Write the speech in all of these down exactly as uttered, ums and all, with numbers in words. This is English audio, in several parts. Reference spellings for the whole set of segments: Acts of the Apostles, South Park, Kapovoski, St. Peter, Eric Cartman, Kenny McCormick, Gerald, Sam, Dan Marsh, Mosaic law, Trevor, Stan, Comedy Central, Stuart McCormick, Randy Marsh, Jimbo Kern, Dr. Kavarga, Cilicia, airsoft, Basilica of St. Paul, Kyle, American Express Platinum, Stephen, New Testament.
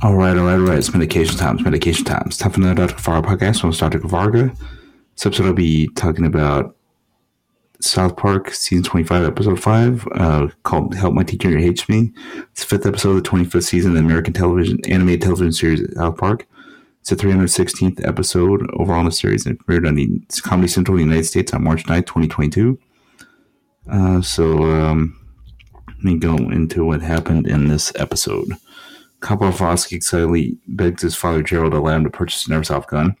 All right, all right, all right. It's medication time. It's medication time. It's time for another Doctor Kavarga podcast. I'm Doctor Kavarga. This episode, I'll be talking about South Park, season twenty-five, episode five, uh, called Help My Teacher Hates Me. It's the fifth episode of the twenty-fifth season of the American television, animated television series South Park. It's the three hundred sixteenth episode overall in the series, and premiered on the Comedy Central in the United States on March ninth, twenty twenty-two. Uh, so um, let me go into what happened in this episode. Kapovoski excitedly begs his father, Gerald, to allow him to purchase an airsoft gun,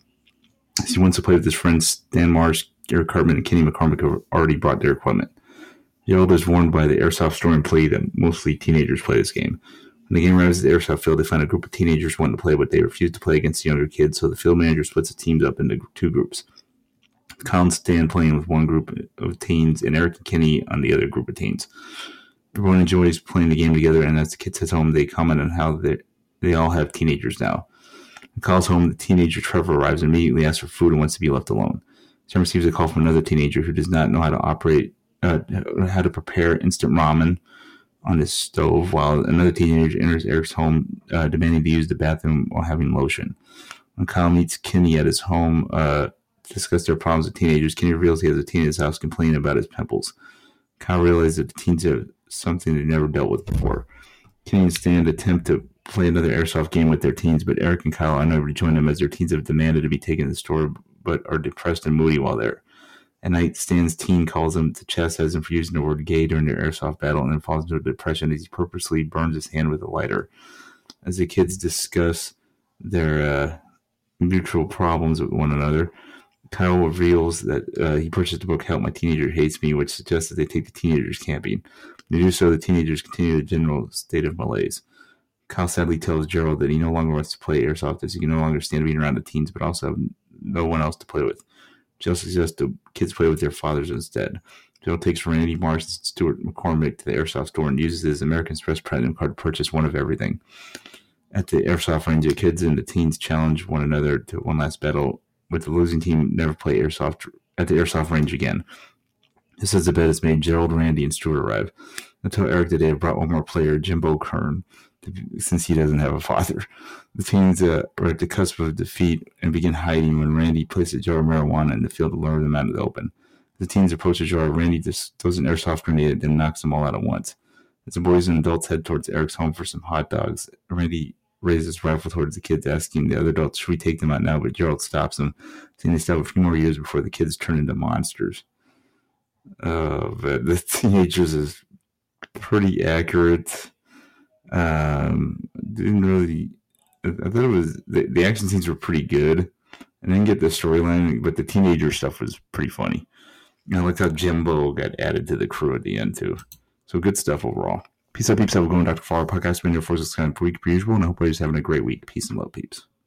as he wants to play with his friends Dan Marsh, Eric Cartman, and Kenny McCormick have already brought their equipment. Gerald is warned by the airsoft store and play that mostly teenagers play this game. When the game arrives at the airsoft field, they find a group of teenagers wanting to play, but they refuse to play against the younger kids, so the field manager splits the teams up into two groups. Kyle and Stan playing with one group of teens, and Eric and Kenny on the other group of teens. Everyone enjoys playing the game together, and as the kids head home, they comment on how they, they all have teenagers now. When Kyle's home, the teenager Trevor arrives and immediately asks for food and wants to be left alone. Sam receives a call from another teenager who does not know how to operate, uh, how to prepare instant ramen on his stove, while another teenager enters Eric's home, uh, demanding to use the bathroom while having lotion. When Kyle meets Kenny at his home uh, to discuss their problems with teenagers, Kenny reveals he has a teen at his house complaining about his pimples. Kyle realizes that the teens have something they never dealt with before. Kenny and Stan attempt to play another airsoft game with their teens, but Eric and Kyle are unable to join them as their teens have demanded to be taken to the store, but are depressed and moody while there. At night, Stan's teen calls him to chastise him for using the word gay during their airsoft battle, and then falls into a depression as he purposely burns his hand with a lighter. As the kids discuss their uh, mutual problems with one another, Kyle reveals that uh, he purchased the book Help My Teenager Hates Me, which suggests that they take the teenagers camping. They do so, the teenagers continue the general state of malaise. Kyle sadly tells Gerald that he no longer wants to play airsoft as he can no longer stand being around the teens, but also have no one else to play with. Gerald suggests the kids play with their fathers instead. Gerald takes Randy Marsh and Stuart McCormick to the airsoft store and uses his American Express Platinum card to purchase one of everything. At the airsoft range, the kids and the teens challenge one another to one last battle, with the losing team never play airsoft at the airsoft range again. This is the bet is made. Gerald, Randy, and Stuart arrive. I tell Eric that they have brought one more player, Jimbo Kern, since he doesn't have a father. The teens uh, are at the cusp of defeat and begin hiding when Randy places a jar of marijuana in the field to lure them out of the open. The teens approach the jar. Randy just throws an airsoft grenade at them and knocks them all out at once. As the boys and adults head towards Eric's home for some hot dogs, Randy raises his rifle towards the kids, asking the other adults, should we take them out now? But Gerald stops them, saying they still have a few more years before the kids turn into monsters. Uh, but the teenagers is pretty accurate. Um, didn't really. I thought it was the, the action scenes were pretty good. I didn't get the storyline, but the teenager stuff was pretty funny. And I liked how Jimbo got added to the crew at the end too. So good stuff overall. Peace out, peeps. We're going Doctor Kavarga podcast. We're in your forces kind of week per usual, and I hope everybody's having a great week. Peace and love, peeps.